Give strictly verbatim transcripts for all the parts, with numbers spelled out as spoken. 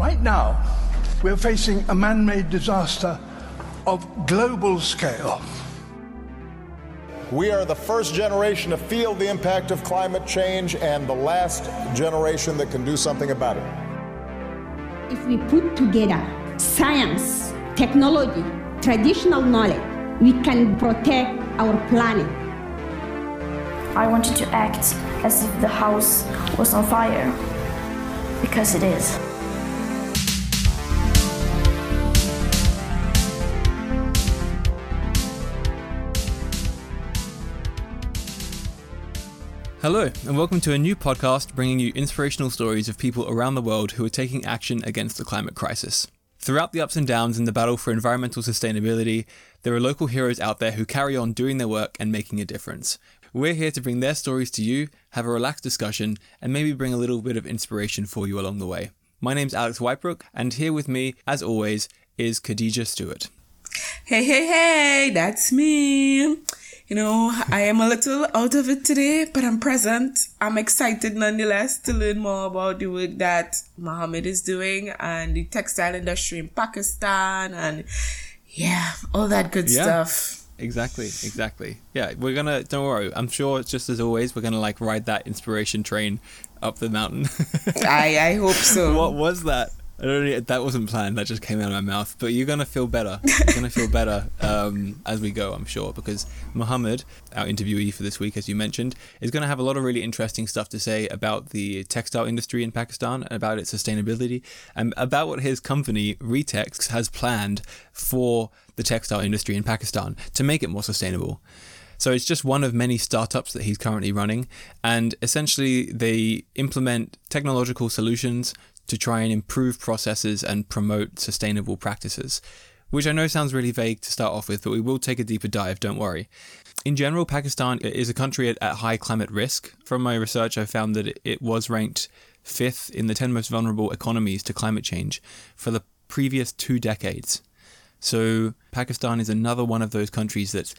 Right now, we're facing a man-made disaster of global scale. We are the first generation to feel the impact of climate change and the last generation that can do something about it. If we put together science, technology, traditional knowledge, we can protect our planet. I wanted to act as if the house was on fire, because it is. Hello, and welcome to a new podcast bringing you inspirational stories of people around the world who are taking action against the climate crisis. Throughout the ups and downs in the battle for environmental sustainability, there are local heroes out there who carry on doing their work and making a difference. We're here to bring their stories to you, have a relaxed discussion, and maybe bring a little bit of inspiration for you along the way. My name's Alex Whitebrook, and here with me, as always, is Khadija Stewart. Hey, hey, hey, that's me. You know, I am a little out of it today, but I'm present. I'm excited nonetheless to learn more about the work that Muhammad is doing and the textile industry in Pakistan and, yeah, all that good yeah. stuff. Exactly, exactly. Yeah, we're going to, don't worry, I'm sure it's just as always, we're going to like ride that inspiration train up the mountain. I, I hope so. What was that? I don't really, that wasn't planned, that just came out of my mouth, but you're going to feel better. You're going to feel better um, as we go, I'm sure, because Muhammad, our interviewee for this week, as you mentioned, is going to have a lot of really interesting stuff to say about the textile industry in Pakistan, about its sustainability, and about what his company, Retex, has planned for the textile industry in Pakistan to make it more sustainable. So it's just one of many startups that he's currently running, and essentially they implement technological solutions to try and improve processes and promote sustainable practices, which I know sounds really vague to start off with, but we will take a deeper dive, don't worry. In general, Pakistan is a country at, at high climate risk. From my research, I found that it, it was ranked fifth in the ten most vulnerable economies to climate change for the previous two decades. So Pakistan is another one of those countries that's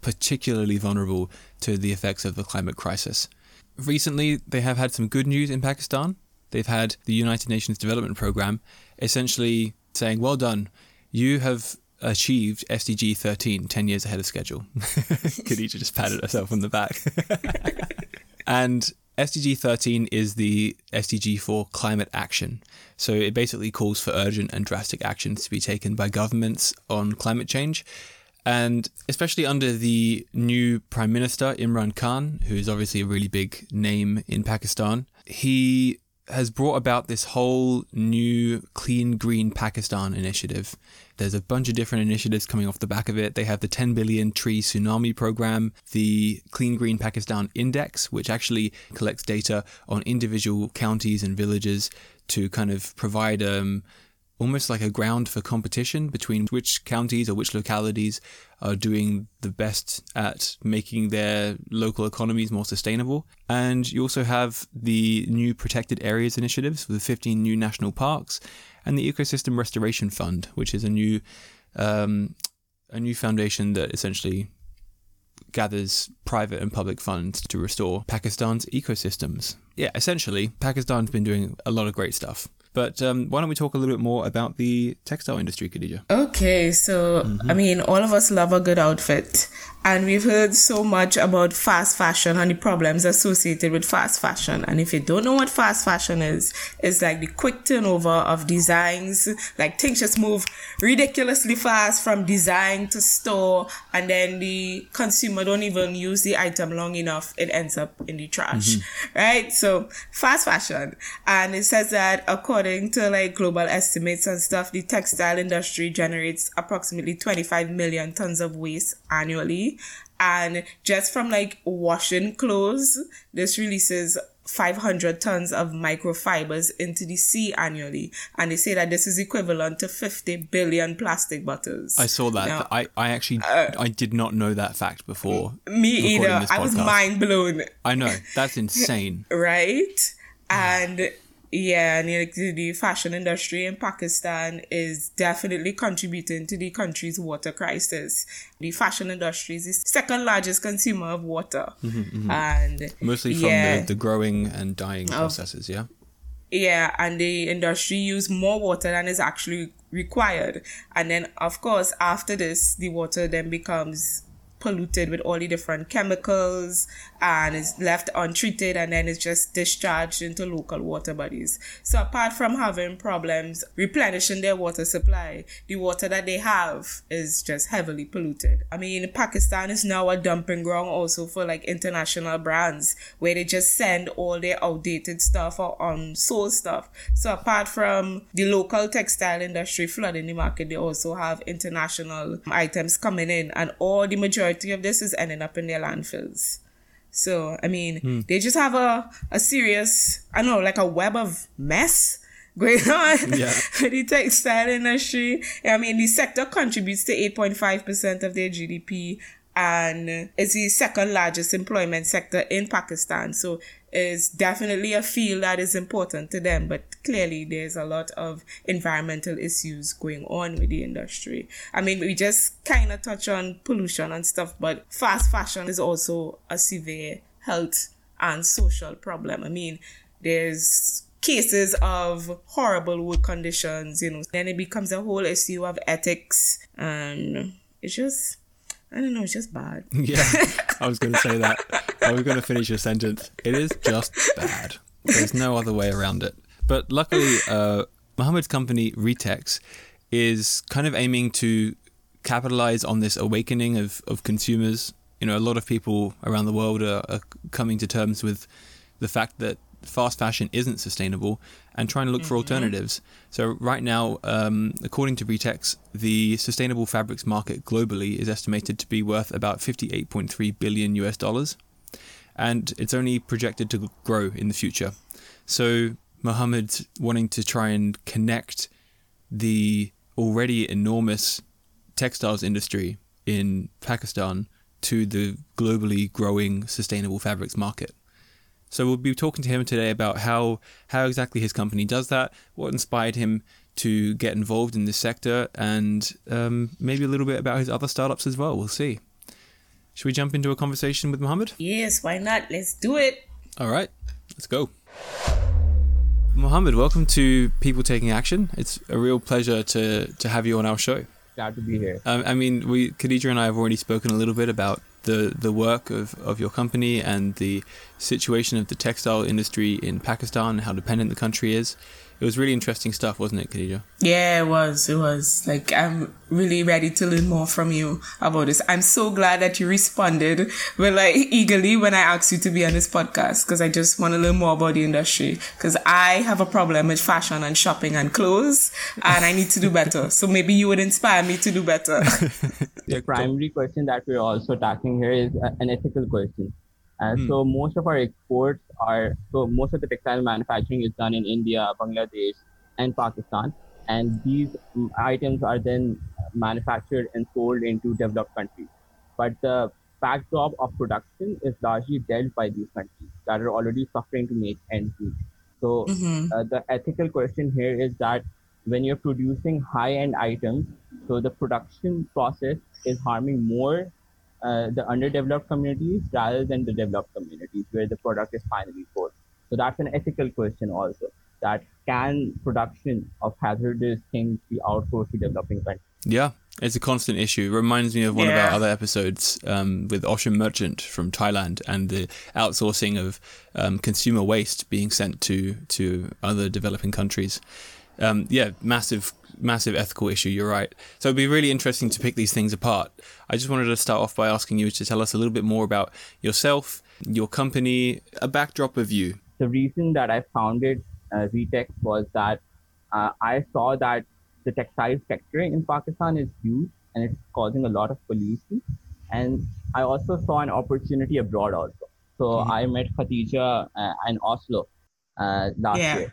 particularly vulnerable to the effects of the climate crisis. Recently, they have had some good news in Pakistan. They've had the United Nations Development Programme essentially saying, well done, you have achieved S D G thirteen, ten years ahead of schedule. Khadija just patted herself on the back. And S D G thirteen is the S D G for climate action. So it basically calls for urgent and drastic actions to be taken by governments on climate change. And especially under the new Prime Minister, Imran Khan, who is obviously a really big name in Pakistan, he has brought about this whole new Clean Green Pakistan initiative. There's a bunch of different initiatives coming off the back of it. They have the ten billion tree tsunami program, the Clean Green Pakistan Index, which actually collects data on individual counties and villages to kind of provide um, almost like a ground for competition between which counties or which localities are doing the best at making their local economies more sustainable. And you also have the new protected areas initiatives with fifteen new national parks and the Ecosystem Restoration Fund, which is a new um, a new foundation that essentially gathers private and public funds to restore Pakistan's ecosystems. Yeah, essentially, Pakistan's been doing a lot of great stuff. But um, why don't we talk a little bit more about the textile industry, Khadija? Okay, so, mm-hmm. I mean, all of us love a good outfit. And we've heard so much about fast fashion and the problems associated with fast fashion. And if you don't know what fast fashion is, it's like the quick turnover of designs. Like things just move ridiculously fast from design to store. And then the consumer don't even use the item long enough. It ends up in the trash, mm-hmm. right? So fast fashion. And it says that according to like global estimates and stuff, the textile industry generates approximately twenty-five million tons of waste annually. And just from like washing clothes, this releases five hundred tons of microfibers into the sea annually. And they say that this is equivalent to fifty billion plastic bottles. I saw that. Now, I, I actually, uh, I did not know that fact before. Me either. I was mind blown. I know. That's insane. Right? And yeah, and like the fashion industry in Pakistan is definitely contributing to the country's water crisis. The fashion industry is the second largest consumer of water. Mm-hmm, mm-hmm. And mostly from yeah, the, the growing and dyeing processes, yeah? air and the industry use more water than is actually required. And then, of course, after this, the water then becomes polluted with all the different chemicals and is left untreated, and then it's just discharged into local water bodies. So apart from having problems replenishing their water supply, the water that they have is just heavily polluted. I mean, Pakistan is now a dumping ground also for like international brands where they just send all their outdated stuff or unsold stuff. So apart from the local textile industry flooding the market, they also have international items coming in, and all the majority of this is ending up in their landfills. So, I mean, mm. they just have a, a serious, I don't know, like a web of mess going on yeah. with the textile industry. I mean, the sector contributes to eight point five percent of their G D P and it's the second largest employment sector in Pakistan. So it's definitely a field that is important to them, but clearly there's a lot of environmental issues going on with the industry. I mean, we just kind of touch on pollution and stuff, but fast fashion is also a severe health and social problem. I mean, there's cases of horrible work conditions, you know, then it becomes a whole issue of ethics, and it's just... I don't know, it's just bad. Yeah, I was going to say that. I was going to finish your sentence. It is just bad. There's no other way around it. But luckily, uh, Muhammad's company, Retex, is kind of aiming to capitalize on this awakening of, of consumers. You know, a lot of people around the world are, are coming to terms with the fact that fast fashion isn't sustainable and trying to look mm-hmm. for alternatives. So right now, um, according to Retex, the sustainable fabrics market globally is estimated to be worth about fifty-eight point three billion U S dollars. And it's only projected to grow in the future. So Muhammad's wanting to try and connect the already enormous textiles industry in Pakistan to the globally growing sustainable fabrics market. So we'll be talking to him today about how, how exactly his company does that, what inspired him to get involved in this sector, and um, maybe a little bit about his other startups as well. We'll see. Should we jump into a conversation with Muhammad? Yes, why not? Let's do it. All right, let's go. Muhammad, welcome to People Taking Action. It's a real pleasure to, to have you on our show. Glad to be here. Um, I mean, we Khadija and I have already spoken a little bit about the the work of, of your company and the situation of the textile industry in Pakistan, how dependent the country is. It was really interesting stuff, wasn't it, Khadija? Yeah, it was. It was. Like, I'm really ready to learn more from you about this. I'm so glad that you responded with, like, eagerly when I asked you to be on this podcast, because I just want to learn more about the industry, because I have a problem with fashion and shopping and clothes, and I need to do better. So maybe you would inspire me to do better. The primary question that we're also tackling here is an ethical question. Uh, mm. So most of our exports are, so most of the textile manufacturing is done in India, Bangladesh, and Pakistan. And these items are then manufactured and sold into developed countries. But the backdrop of production is largely dealt by these countries that are already suffering to make ends meet. So mm-hmm. uh, the ethical question here is that when you're producing high-end items, so the production process is harming more Uh, the underdeveloped communities rather than the developed communities where the product is finally sold. So that's an ethical question also, that can production of hazardous things be outsourced to developing countries? Yeah, it's a constant issue. It reminds me of one yeah. of our other episodes um, with Ocean Merchant from Thailand and the outsourcing of um, consumer waste being sent to, to other developing countries. Um, yeah, massive, massive ethical issue. You're right. So it'd be really interesting to pick these things apart. I just wanted to start off by asking you to tell us a little bit more about yourself, your company, a backdrop of you. The reason that I founded uh, Retex was that uh, I saw that the textile sector in Pakistan is huge and it's causing a lot of pollution. And I also saw an opportunity abroad also. So mm-hmm. I met Khadija uh, in Oslo uh, last yeah. year.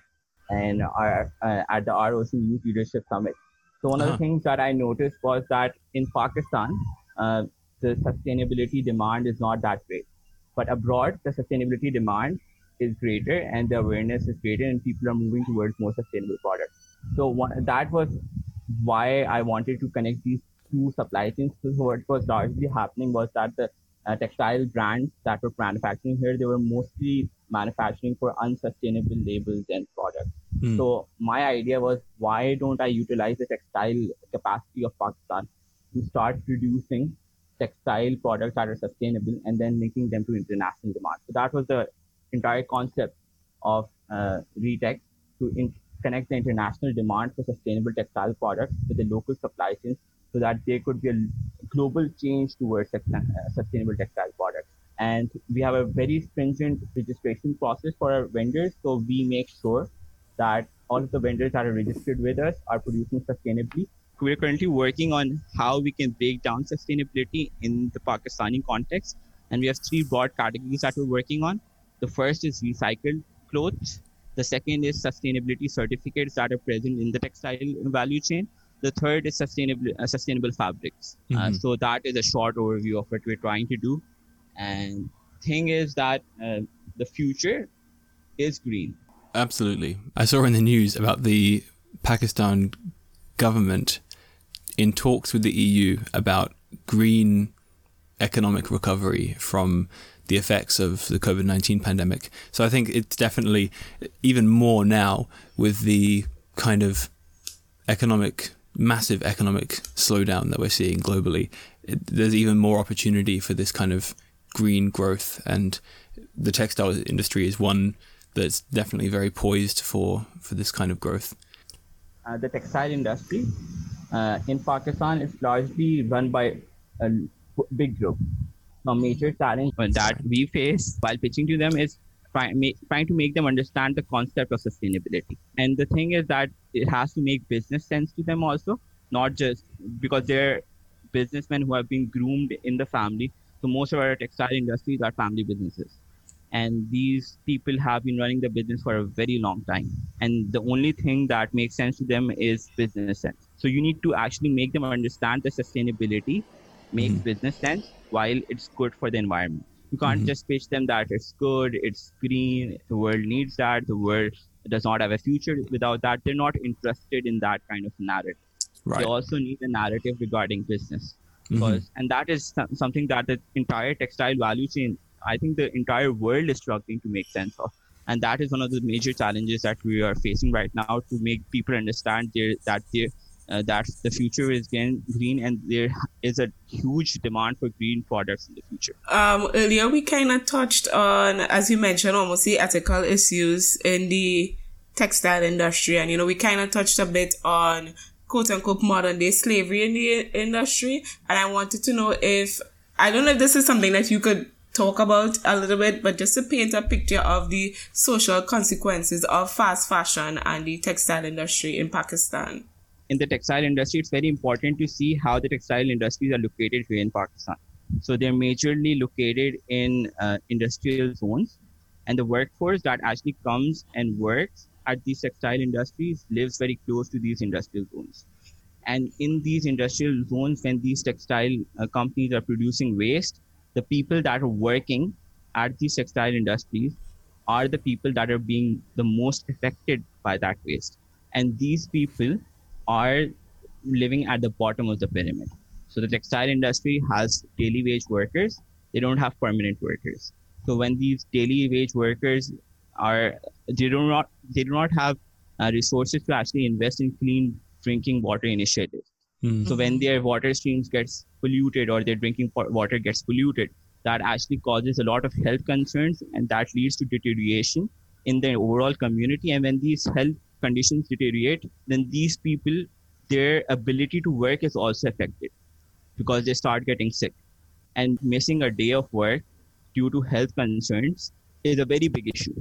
And are, uh, at the R O C U Leadership Summit. So one uh-huh. of the things that I noticed was that in Pakistan, uh, the sustainability demand is not that great. But abroad, the sustainability demand is greater and the awareness is greater and people are moving towards more sustainable products. So one, that was why I wanted to connect these two supply chains. So what was largely happening was that the uh, textile brands that were manufacturing here, they were mostly manufacturing for unsustainable labels and products. Mm. So my idea was, why don't I utilize the textile capacity of Pakistan to start producing textile products that are sustainable and then linking them to international demand. So that was the entire concept of uh, Retex, to in- connect the international demand for sustainable textile products with the local supply chains, so that there could be a global change towards text- uh, sustainable textile products. And we have a very stringent registration process for our vendors. So we make sure that all of the vendors that are registered with us are producing sustainably. We're currently working on how we can break down sustainability in the Pakistani context. And we have three broad categories that we're working on. The first is recycled clothes. The second is sustainability certificates that are present in the textile value chain. The third is sustainable uh, sustainable fabrics. Mm-hmm. Uh, so that is a short overview of what we're trying to do. And thing is that uh, the future is green. Absolutely. I saw in the news about the Pakistan government in talks with the E U about green economic recovery from the effects of the covid nineteen pandemic. So I think it's definitely even more now with the kind of economic, massive economic slowdown that we're seeing globally. It, there's even more opportunity for this kind of green growth, and the textile industry is one that's definitely very poised for, for this kind of growth. Uh, the textile industry uh, in Pakistan is largely run by a big group. A major challenge that we face while pitching to them is try, ma- trying to make them understand the concept of sustainability. And the thing is that it has to make business sense to them also, not just because they're businessmen who have been groomed in the family. So most of our textile industries are family businesses. And these people have been running the business for a very long time. And the only thing that makes sense to them is business sense. So you need to actually make them understand that sustainability makes mm-hmm. business sense while it's good for the environment. You can't mm-hmm. just pitch them that it's good, it's green, the world needs that, the world does not have a future without that. They're not interested in that kind of narrative. Right. They also need a narrative regarding business. Because, mm-hmm. and that is something that the entire textile value chain, I think the entire world is struggling to make sense of. And that is one of the major challenges that we are facing right now, to make people understand their, that, their, uh, that the future is green and there is a huge demand for green products in the future. Um, earlier, we kind of touched on, as you mentioned, almost the ethical issues in the textile industry. And, you know, we kind of touched a bit on quote-unquote modern-day slavery in the industry. And I wanted to know if, I don't know if this is something that you could talk about a little bit, but just to paint a picture of the social consequences of fast fashion and the textile industry in Pakistan. In the textile industry, it's very important to see how the textile industries are located here in Pakistan. So they're majorly located in uh, industrial zones, and the workforce that actually comes and works at these textile industries lives very close to these industrial zones. And in these industrial zones, when these textile uh, companies are producing waste, the people that are working at these textile industries are the people that are being the most affected by that waste. And these people are living at the bottom of the pyramid. So the textile industry has daily wage workers. They don't have permanent workers. So when these daily wage workers are, they do not, they do not have uh, resources to actually invest in clean drinking water initiatives. Mm-hmm. So when their water streams gets polluted or their drinking water gets polluted, that actually causes a lot of health concerns, and that leads to deterioration in the overall community. And when these health conditions deteriorate, then these people, their ability to work is also affected because they start getting sick. And missing a day of work due to health concerns is a very big issue.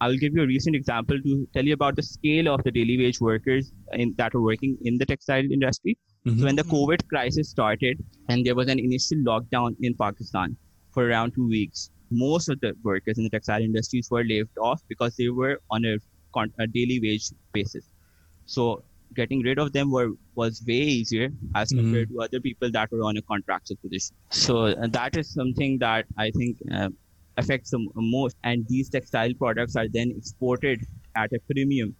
I will give you a recent example to tell you about the scale of the daily wage workers in, that are working in the textile industry. Mm-hmm. So when the COVID crisis started and there was an initial lockdown in Pakistan for around two weeks, most of the workers in the textile industries were laid off because they were on a, a daily wage basis. So getting rid of them were, was way easier as compared mm-hmm. to other people that were on a contractual position. So that is something that I think Uh, affects the most, and these textile products are then exported at a premium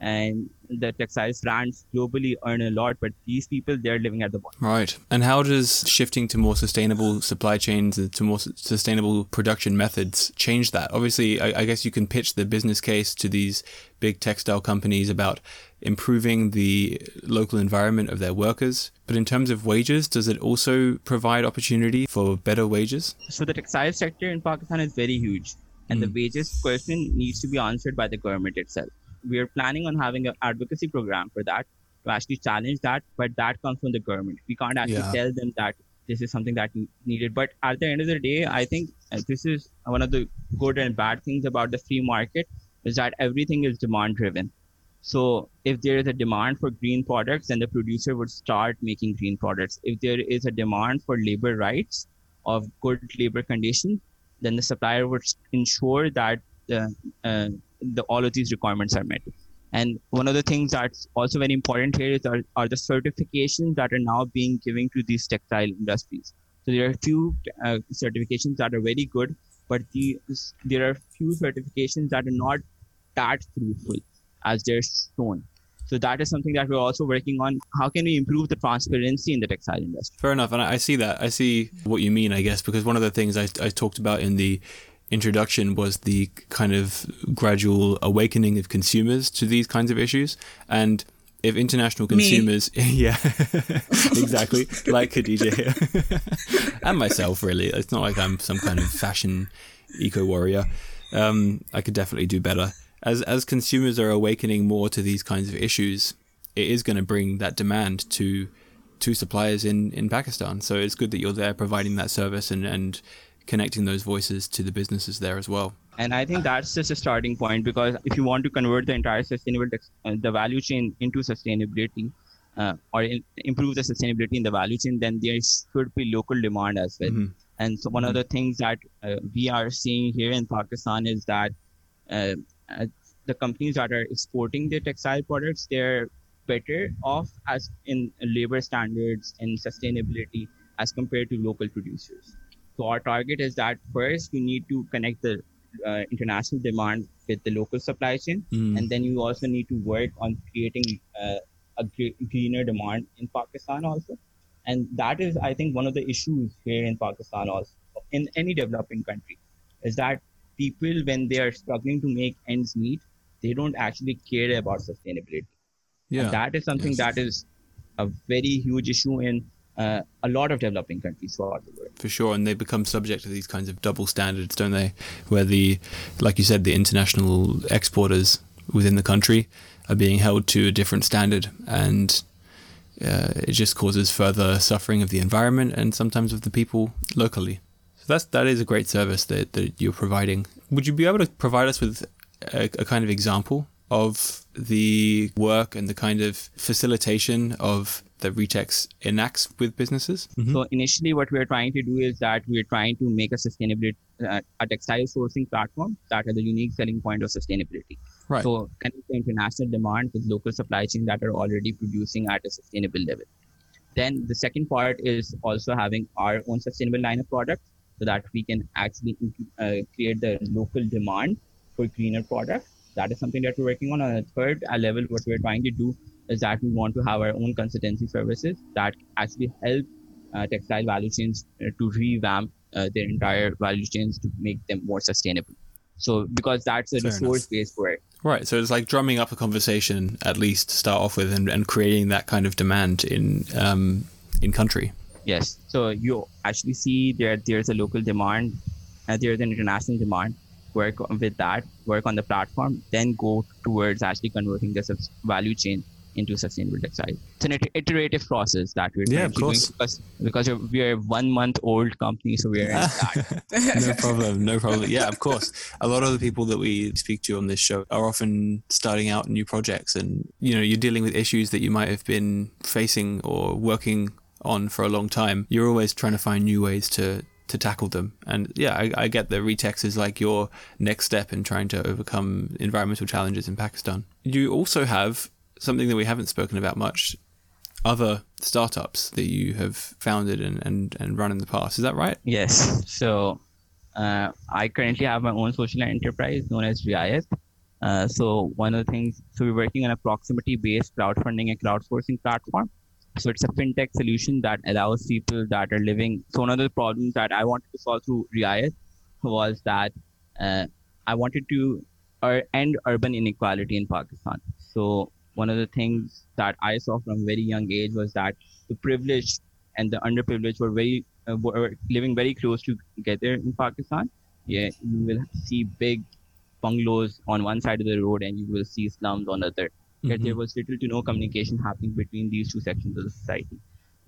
and the textile brands globally earn a lot, but these people, they're living at the bottom. Right. And how does shifting to more sustainable supply chains, to more sustainable production methods change that? Obviously, I, I guess you can pitch the business case to these big textile companies about improving the local environment of their workers. But in terms of wages, does it also provide opportunity for better wages? So the textile sector in Pakistan is very huge, and mm. the wages question needs to be answered by the government itself. We are planning on having an advocacy program for that to actually challenge that, but that comes from the government. We can't actually yeah. tell them that this is something that needed. But at the end of the day, I think this is one of the good and bad things about the free market, is that everything is demand driven. So if there is a demand for green products, then the producer would start making green products. If there is a demand for labor rights of good labor conditions, then the supplier would ensure that the uh, The, all of these requirements are met. And one of the things that's also very important here is are, are the certifications that are now being given to these textile industries. So there are few uh, certifications that are very good, but these, there are few certifications that are not that fruitful as they're shown. So that is something that we're also working on. How can we improve the transparency in the textile industry? Fair enough. And I, I see that. I see what you mean, I guess, because one of the things I, I talked about in the introduction was the kind of gradual awakening of consumers to these kinds of issues. And if international consumers Me. yeah exactly like Khadija here and myself, really, it's not like I'm some kind of fashion eco warrior. um I could definitely do better. As as consumers are awakening more to these kinds of issues, it is going to bring that demand to to suppliers in in Pakistan. So it's good that you're there providing that service and and connecting those voices to the businesses there as well. And I think that's just a starting point, because if you want to convert the entire sustainable uh, the value chain into sustainability, uh, or in, improve the sustainability in the value chain, then there should be local demand as well. Mm-hmm. And so one mm-hmm. of the things that uh, we are seeing here in Pakistan is that uh, uh, the companies that are exporting their textile products, they're better off as in labor standards and sustainability as compared to local producers. So our target is that first you need to connect the uh, international demand with the local supply chain, mm. and then you also need to work on creating uh, a gre- greener demand in Pakistan also. And that is, I think, one of the issues here in Pakistan also, in any developing country, is that people, when they are struggling to make ends meet, they don't actually care about sustainability. Yeah. And that is something yes. that is a very huge issue in Uh, a lot of developing countries throughout the world. For sure, and they become subject to these kinds of double standards, don't they? Where the, like you said, the international exporters within the country are being held to a different standard, and uh, it just causes further suffering of the environment and sometimes of the people locally. So that's that is a great service that, that you're providing. Would you be able to provide us with a, a kind of example of the work and the kind of facilitation of that Retex enacts with businesses? Mm-hmm. So initially what we're trying to do is that we're trying to make a sustainability, uh, a textile sourcing platform that are the unique selling point of sustainability. Right. So connect the international demand with local supply chain that are already producing at a sustainable level. Then the second part is also having our own sustainable line of products so that we can actually uh, create the local demand for greener products. That is something that we're working on. On the third level, what we're trying to do is that we want to have our own consultancy services that actually help uh, textile value chains uh, to revamp uh, their entire value chains to make them more sustainable. So because that's a resource-based work. Right. So it's like drumming up a conversation, at least to start off with, and, and creating that kind of demand in um, in country. Yes. So you actually see there there's a local demand, uh, there's an international demand. Work with that, work on the platform, then go towards actually converting the subs- value chain into sustainable textile. It's an iterative process that we're yeah, of course. doing because, because we're a one month old company, so we're in that. no problem, no problem. Yeah, of course. A lot of the people that we speak to on this show are often starting out new projects, and you know, you're dealing with issues that you might have been facing or working on for a long time. You're always trying to find new ways to to tackle them. And yeah, I, I get that Retex is like your next step in trying to overcome environmental challenges in Pakistan. You also have something that we haven't spoken about much, other startups that you have founded and, and, and run in the past. Is that right? Yes. So uh, I currently have my own social enterprise known as Riayat, Uh, so one of the things, so we're working on a proximity-based crowdfunding and crowdsourcing platform. So it's a fintech solution that allows people that are living. So one of the problems that I wanted to solve through Riayat was that uh, I wanted to uh, end urban inequality in Pakistan. So one of the things that I saw from a very young age was that the privileged and the underprivileged were very uh, were living very close together in Pakistan. Yeah, you will see big bungalows on one side of the road and you will see slums on the other. Yet there was little to no communication happening between these two sections of the society.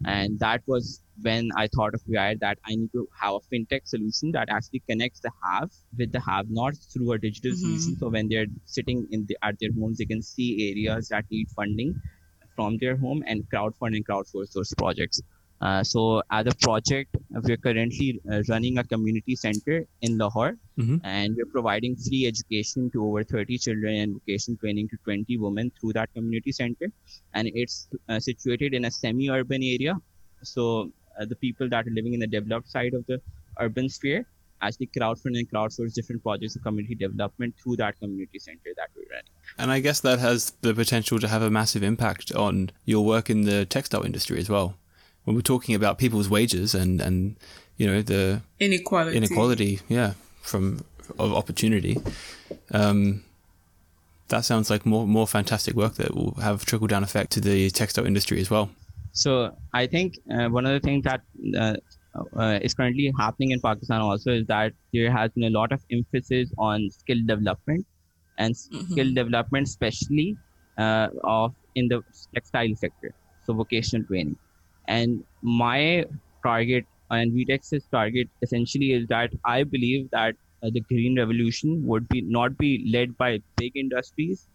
And that was when I thought of Riayat, that I need to have a fintech solution that actually connects the have with the have-nots through a digital mm-hmm. solution. So when they're sitting in the, at their homes, they can see areas that need funding from their home and crowdfund and crowdsource those projects. Uh, so as a project, we're currently uh, running a community center in Lahore, mm-hmm. and we're providing free education to over thirty children and vocation training to twenty women through that community center. And it's uh, situated in a semi-urban area. So uh, the people that are living in the developed side of the urban sphere actually crowdfund and crowdsource different projects of community development through that community center that we're running. And I guess that has the potential to have a massive impact on your work in the textile industry as well. When we're talking about people's wages and, and you know, the inequality, inequality, yeah, from of opportunity, um, that sounds like more more fantastic work that will have trickle down effect to the textile industry as well. So I think uh, one of the things that uh, uh, is currently happening in Pakistan also is that there has been a lot of emphasis on skill development and mm-hmm. skill development, especially uh, of in the textile sector. So vocational training. And my target and Retex's target essentially is that I believe that uh, the green revolution would be not be led by big industries.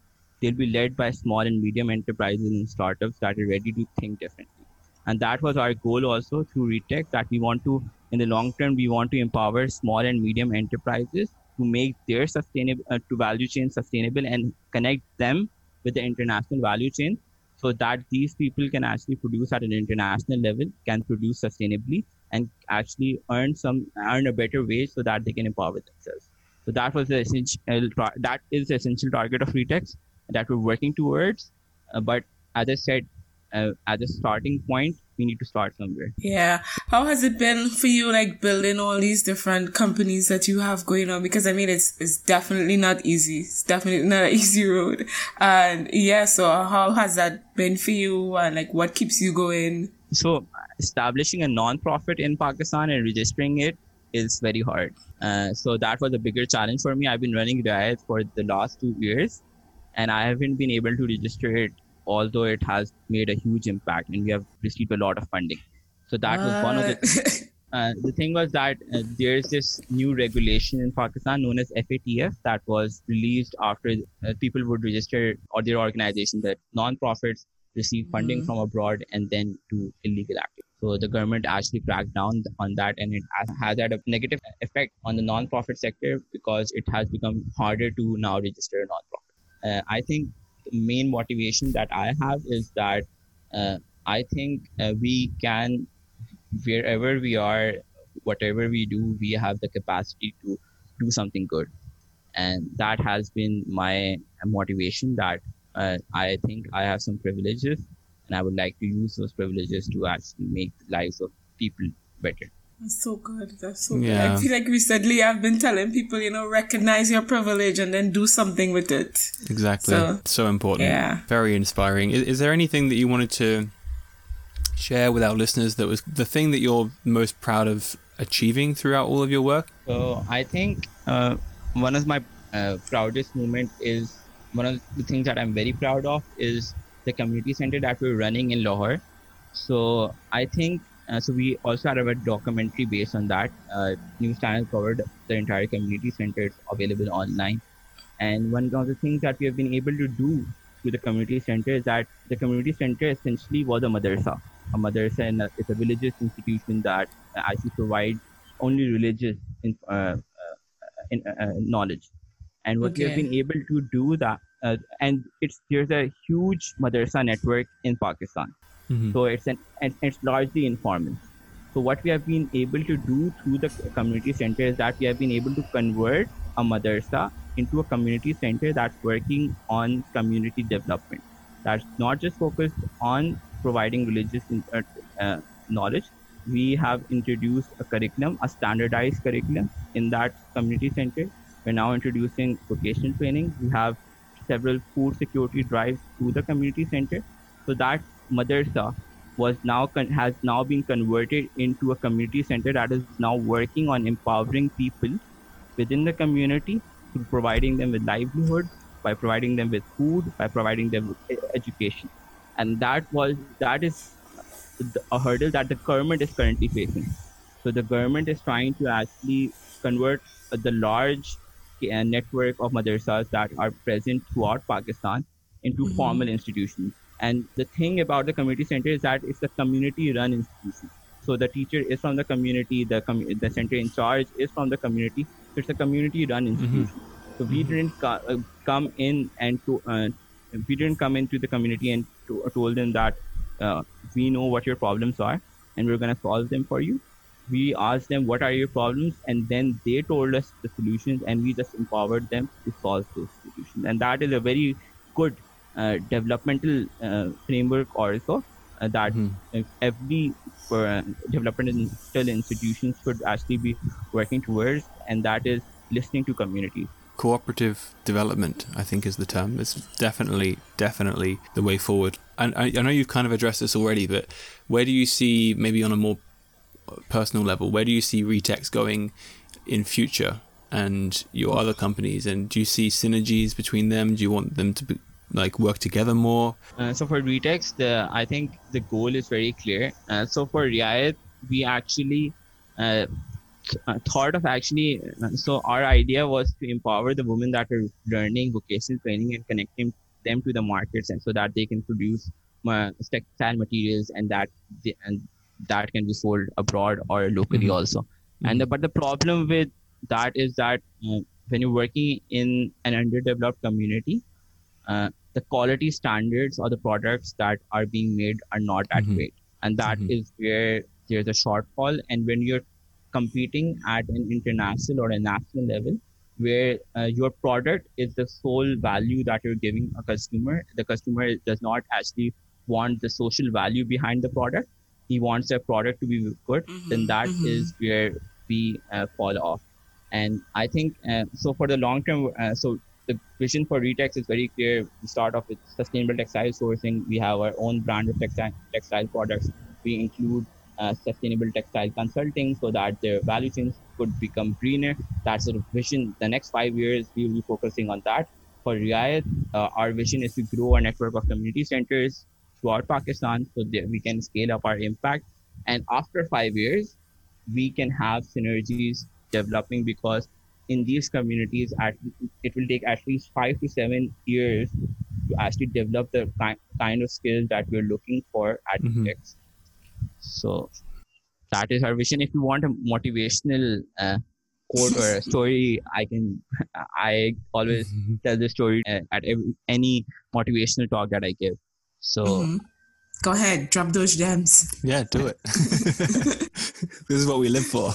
They'll be led by small and medium enterprises and startups that are ready to think differently. And that was our goal also through Retex, that we want to, in the long term, we want to empower small and medium enterprises to make their sustainable, uh, to value chain sustainable and connect them with the international value chain, so that these people can actually produce at an international level, can produce sustainably, and actually earn some earn a better wage so that they can empower themselves. So that was the essential that is the essential target of Retex that we're working towards. Uh, but as I said, uh, as a starting point, we need to start somewhere. Yeah. How has it been for you, like building all these different companies that you have going on? Because I mean, it's, it's definitely not easy. It's definitely not an easy road. And yeah, so how has that been for you? And like, what keeps you going? So establishing a non-profit in Pakistan and registering it is very hard. Uh, so that was a bigger challenge for me. I've been running Riayat for the last two years and I haven't been able to register it, although it has made a huge impact and we have received a lot of funding. So that what? was one of the... Th- uh, the thing was that uh, there's this new regulation in Pakistan known as F A T F that was released after uh, people would register or their organizations, that non-profits receive funding mm-hmm. from abroad and then do illegal activity. So the government actually cracked down on that and it has had a negative effect on the non-profit sector because it has become harder to now register a non-profit. Uh, I think the main motivation that I have is that uh, I think uh, we can, wherever we are, whatever we do, we have the capacity to do something good. And that has been my motivation, that uh, I think I have some privileges and I would like to use those privileges to actually make the lives of people better. That's so good. That's so yeah. good. I feel like recently I've been telling people, you know, recognize your privilege and then do something with it. Exactly. So, so important. Yeah. Very inspiring. Is, is there anything that you wanted to share with our listeners that was the thing that you're most proud of achieving throughout all of your work? So I think uh, one of my uh, proudest moment is one of the things that I'm very proud of is the community center that we're running in Lahore. So I think Uh, so we also have a documentary based on that. Uh, News Channel covered the entire community center. It's available online. And one of the things that we have been able to do through the community center is that the community center essentially was a madrasa. A madrasa is a religious institution that actually provides only religious in, uh, uh, in, uh, knowledge. And what okay. we have been able to do that, uh, and it's there's a huge madrasa network in Pakistan. Mm-hmm. So it's an, and it's largely informal. So what we have been able to do through the community center is that we have been able to convert a madrasa into a community center that's working on community development. That's not just focused on providing religious uh, uh, knowledge. We have introduced a curriculum, a standardized curriculum in that community center. We're now introducing vocational training. We have several food security drives through the community center. So that madrasa was now con- has now been converted into a community center that is now working on empowering people within the community, through providing them with livelihood, by providing them with food, by providing them with education. And that was that is a hurdle that the government is currently facing. So the government is trying to actually convert the large network of madrasas that are present throughout Pakistan into mm-hmm. formal institutions. And the thing about the community center is that it's a community-run institution. So the teacher is from the community, the com- the center in charge is from the community. So it's a community-run institution. Mm-hmm. So we mm-hmm. didn't co- uh, come in and to, uh, we didn't come into the community and to, uh, told them that uh, we know what your problems are and we're going to solve them for you. We asked them what are your problems, and then they told us the solutions, and we just empowered them to solve those solutions. And that is a very good uh, developmental uh, framework also uh, that mm-hmm. every uh, developmental institution should actually be working towards, and that is listening to communities. Cooperative development, I think, is the term. It's definitely, definitely the way forward. And I, I know you've kind of addressed this already, but where do you see, maybe on a more personal level, where do you see Retex going in future and your other companies, and do you see synergies between them? Do you want them to be, like work together more? Uh, so for Retex, the I think the goal is very clear. Uh, so for Riayat, we actually uh, th- thought of actually so our idea was to empower the women that are learning vocational training and connecting them to the markets, and so that they can produce uh, textile materials and that they, and that can be sold abroad or locally mm-hmm. also. Mm-hmm. And the, but the problem with that is that uh, when you're working in an underdeveloped community, uh, the quality standards or the products that are being made are not that mm-hmm. great. And that mm-hmm. is where there's a shortfall. And when you're competing at an international or a national level, where uh, your product is the sole value that you're giving a consumer, the customer does not actually want the social value behind the product. He wants their product to be good, mm-hmm, then that mm-hmm. is where we uh, fall off. And I think, uh, so for the long term, uh, so the vision for Retex is very clear. We start off with sustainable textile sourcing. We have our own brand of textile, textile products. We include uh, sustainable textile consulting so that their value chains could become greener. That's sort of vision. The next five years, we will be focusing on that. For Riayat, uh, our vision is to grow our network of community centers throughout Pakistan so that we can scale up our impact. And after five years, we can have synergies developing, because in these communities, at, it will take at least five to seven years to actually develop the ki- kind of skills that we're looking for at mm-hmm. Retex. So that is our vision. If you want a motivational uh, quote or a story, I can, I always mm-hmm. tell the story at, at every, any motivational talk that I give. So mm-hmm. go ahead, drop those gems. Yeah, do it. This is what we live for.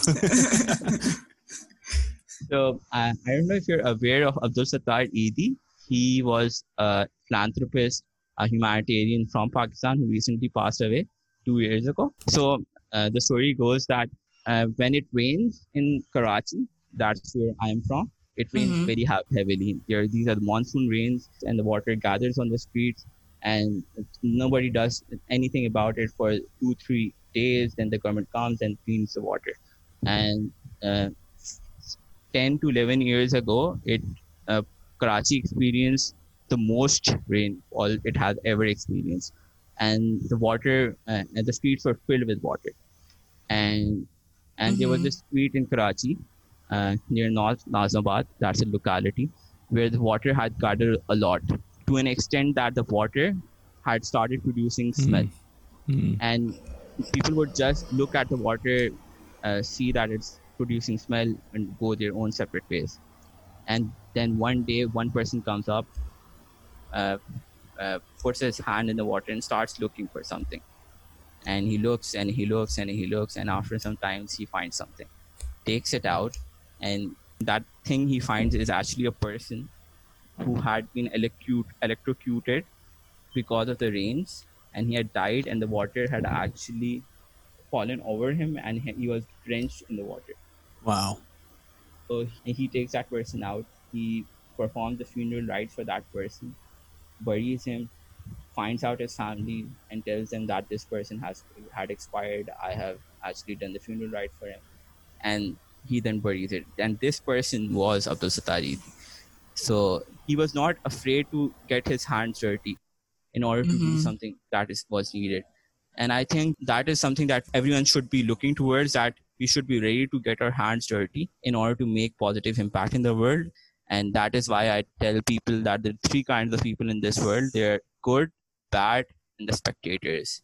So uh, I don't know if you're aware of Abdul Sattar Edhi. He was a philanthropist, a humanitarian from Pakistan who recently passed away two years ago. So uh, the story goes that uh, when it rains in Karachi, that's where I'm from, it rains mm-hmm. very heavily. There, these are the monsoon rains, and the water gathers on the streets. And nobody does anything about it for two, three days. Then the government comes and cleans the water. And uh, ten to eleven years ago, it uh, Karachi experienced the most rainfall it had ever experienced. And the water, uh, and the streets were filled with water. And and mm-hmm. there was this street in Karachi uh, near North Nazamabad, that's a locality, where the water had gathered a lot, to an extent that the water had started producing smell. Mm-hmm. And people would just look at the water, uh, see that it's producing smell, and go their own separate ways. And then one day, one person comes up, uh, uh, puts his hand in the water and starts looking for something. and he looks and he looks and he looks, and after some time he finds something, takes it out, and that thing he finds is actually a person who had been elecute, electrocuted because of the rains, and he had died, and the water had actually fallen over him, and he was drenched in the water. Wow. So he, he takes that person out, he performs the funeral rites for that person, buries him, finds out his family, and tells them that this person has had expired, I have actually done the funeral rite for him, and he then buries it. And this person was Abdul Sattar Edhi. So he was not afraid to get his hands dirty in order to mm-hmm. do something that is, was needed. And I think that is something that everyone should be looking towards, that we should be ready to get our hands dirty in order to make positive impact in the world. And that is why I tell people that there are three kinds of people in this world. They're good, bad, and the spectators.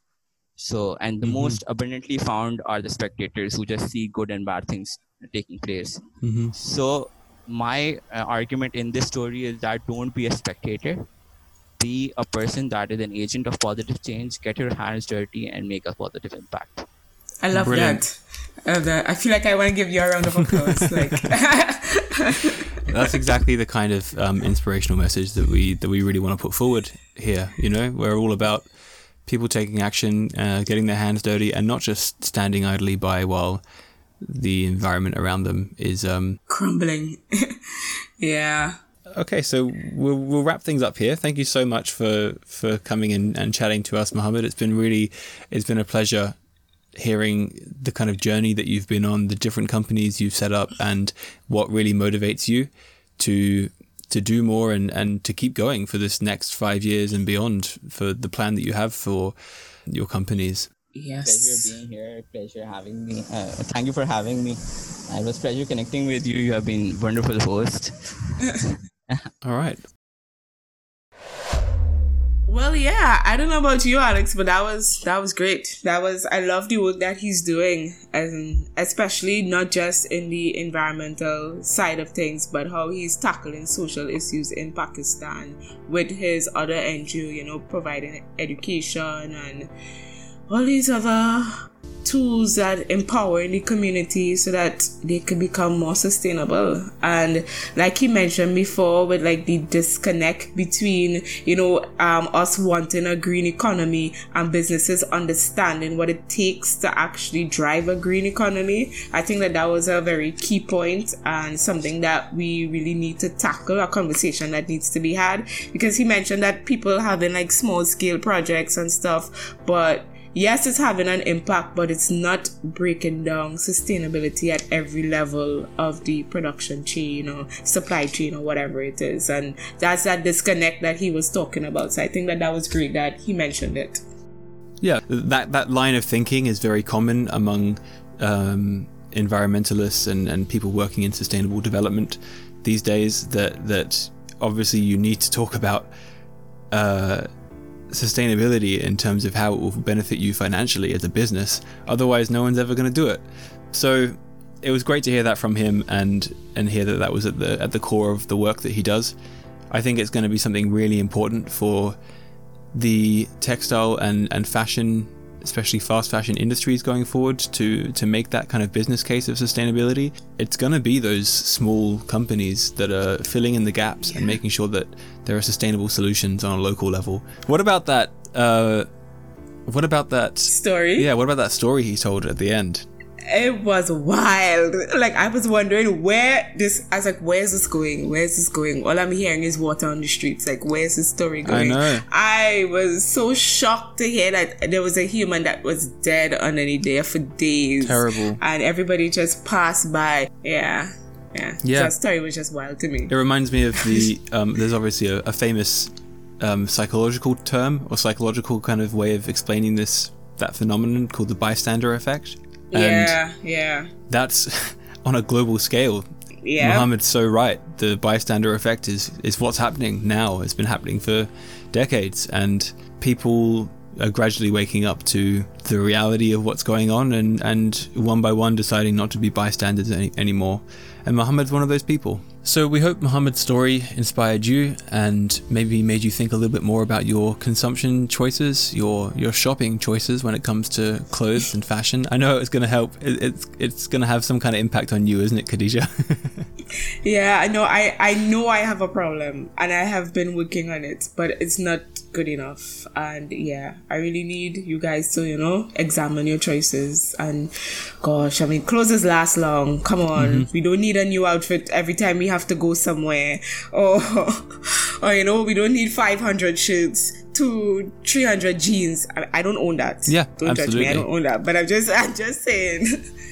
So, and the mm-hmm. most abundantly found are the spectators who just see good and bad things taking place. Mm-hmm. So my uh, argument in this story is that don't be a spectator. Be a person that is an agent of positive change. Get your hands dirty and make a positive impact. I love Brilliant. that. Uh, the, I feel like I want to give you a round of applause. Like that's exactly the kind of um, inspirational message that we that we really want to put forward here. You know, we're all about people taking action, uh, getting their hands dirty, and not just standing idly by while the environment around them is um, crumbling. Yeah. Okay, so we'll, we'll wrap things up here. Thank you so much for, for coming in and chatting to us, Muhammad. It's been really, it's been a pleasure hearing the kind of journey that you've been on, the different companies you've set up, and what really motivates you to to do more and, and to keep going for this next five years and beyond for the plan that you have for your companies. Yes. Pleasure being here. Pleasure having me. Uh, thank you for having me. It was a pleasure connecting with you. You have been a wonderful host. All right. Well, yeah, I don't know about you, Alex, but that was that was great. That was I love the work that he's doing, and especially not just in the environmental side of things, but how he's tackling social issues in Pakistan with his other N G O, you know, providing education and all these other tools that empower the community so that they could become more sustainable. And like he mentioned before, with like the disconnect between, you know, um, us wanting a green economy and businesses understanding what it takes to actually drive a green economy. I think that that was a very key point and something that we really need to tackle, a conversation that needs to be had, because he mentioned that people having like small scale projects and stuff, but yes, it's having an impact, but it's not breaking down sustainability at every level of the production chain or supply chain or whatever it is. And that's that disconnect that he was talking about. So I think that that was great that he mentioned it. Yeah, that, that line of thinking is very common among um, environmentalists and, and people working in sustainable development these days, that, that obviously you need to talk about uh, sustainability in terms of how it will benefit you financially as a business, otherwise no one's ever going to do it. So it was great to hear that from him, and and hear that that was at the at the core of the work that he does. I think it's going to be something really important for the textile and and fashion, especially fast fashion industries going forward, to to make that kind of business case of sustainability. It's going to be those small companies that are filling in the gaps yeah. and making sure that there are sustainable solutions on a local level. What about that? Uh, what about that story? Yeah, what about that story he told at the end? It was wild. Like, I was wondering where this, I was like, where's this going? Where's this going? All I'm hearing is water on the streets. Like, where's this story going? I know. I was so shocked to hear that there was a human that was dead underneath there for days. Terrible. And everybody just passed by. Yeah. Yeah. yeah. So that story was just wild to me. It reminds me of the, um, there's obviously a, a famous um, psychological term or psychological kind of way of explaining this, that phenomenon called the bystander effect. And yeah, yeah. That's on a global scale. Yeah. Muhammad's so right. The bystander effect is, is what's happening now. It's been happening for decades, and people are gradually waking up to the reality of what's going on, and, and one by one deciding not to be bystanders any, anymore. And Muhammad's one of those people. So we hope Muhammad's story inspired you and maybe made you think a little bit more about your consumption choices, your your shopping choices when it comes to clothes and fashion. I know it's going to help. It, it's it's going to have some kind of impact on you, isn't it, Khadija? Yeah, I know. I, I know I have a problem and I have been working on it, but it's not good enough. And yeah, I really need you guys to, you know, examine your choices. And gosh, I mean, clothes last long. Come on. Mm-hmm. We don't need a new outfit every time we have to go somewhere, or, or you know, we don't need five hundred shirts to three hundred jeans. I, I don't own that. Yeah, don't absolutely. Judge me. I don't own that. But I'm just, I'm just saying.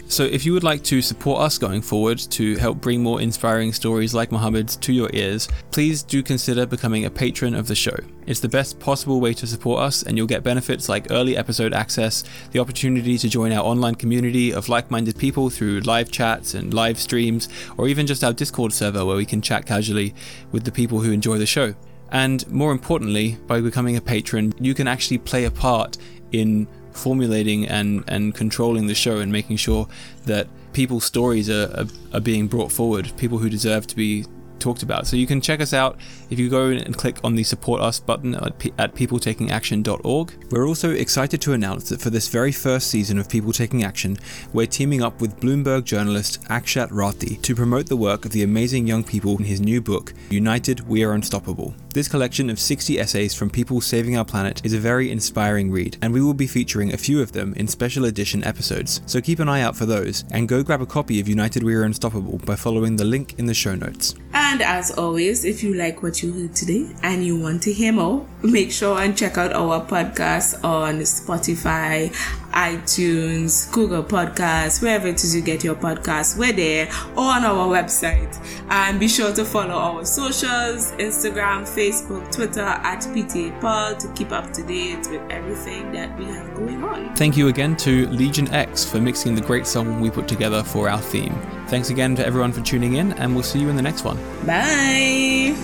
So if you would like to support us going forward to help bring more inspiring stories like Muhammad's to your ears, please do consider becoming a patron of the show. It's the best possible way to support us, and you'll get benefits like early episode access, the opportunity to join our online community of like-minded people through live chats and live streams, or even just our Discord server where we can chat casually with the people who enjoy the show. And more importantly, by becoming a patron, you can actually play a part in formulating and, and controlling the show and making sure that people's stories are, are, are being brought forward, people who deserve to be talked about. So you can check us out if you go and click on the support us button at, p- at people taking action dot org. We're also excited to announce that for this very first season of People Taking Action, we're teaming up with Bloomberg journalist Akshat Rathi to promote the work of the amazing young people in his new book, United We Are Unstoppable. This collection of sixty essays from people saving our planet is a very inspiring read, and we will be featuring a few of them in special edition episodes. So keep an eye out for those, and go grab a copy of United We Are Unstoppable by following the link in the show notes. And as always, if you like what you heard today and you want to hear more, make sure and check out our podcast on Spotify, iTunes, Google Podcasts, wherever it is you get your podcasts. We're there, or on our website. And be sure to follow our socials, Instagram, Facebook, Twitter, at P T A Pod, to keep up to date with everything that we have going on. Thank you again to Legion X for mixing the great song we put together for our theme. Thanks again to everyone for tuning in, and we'll see you in the next one. Bye!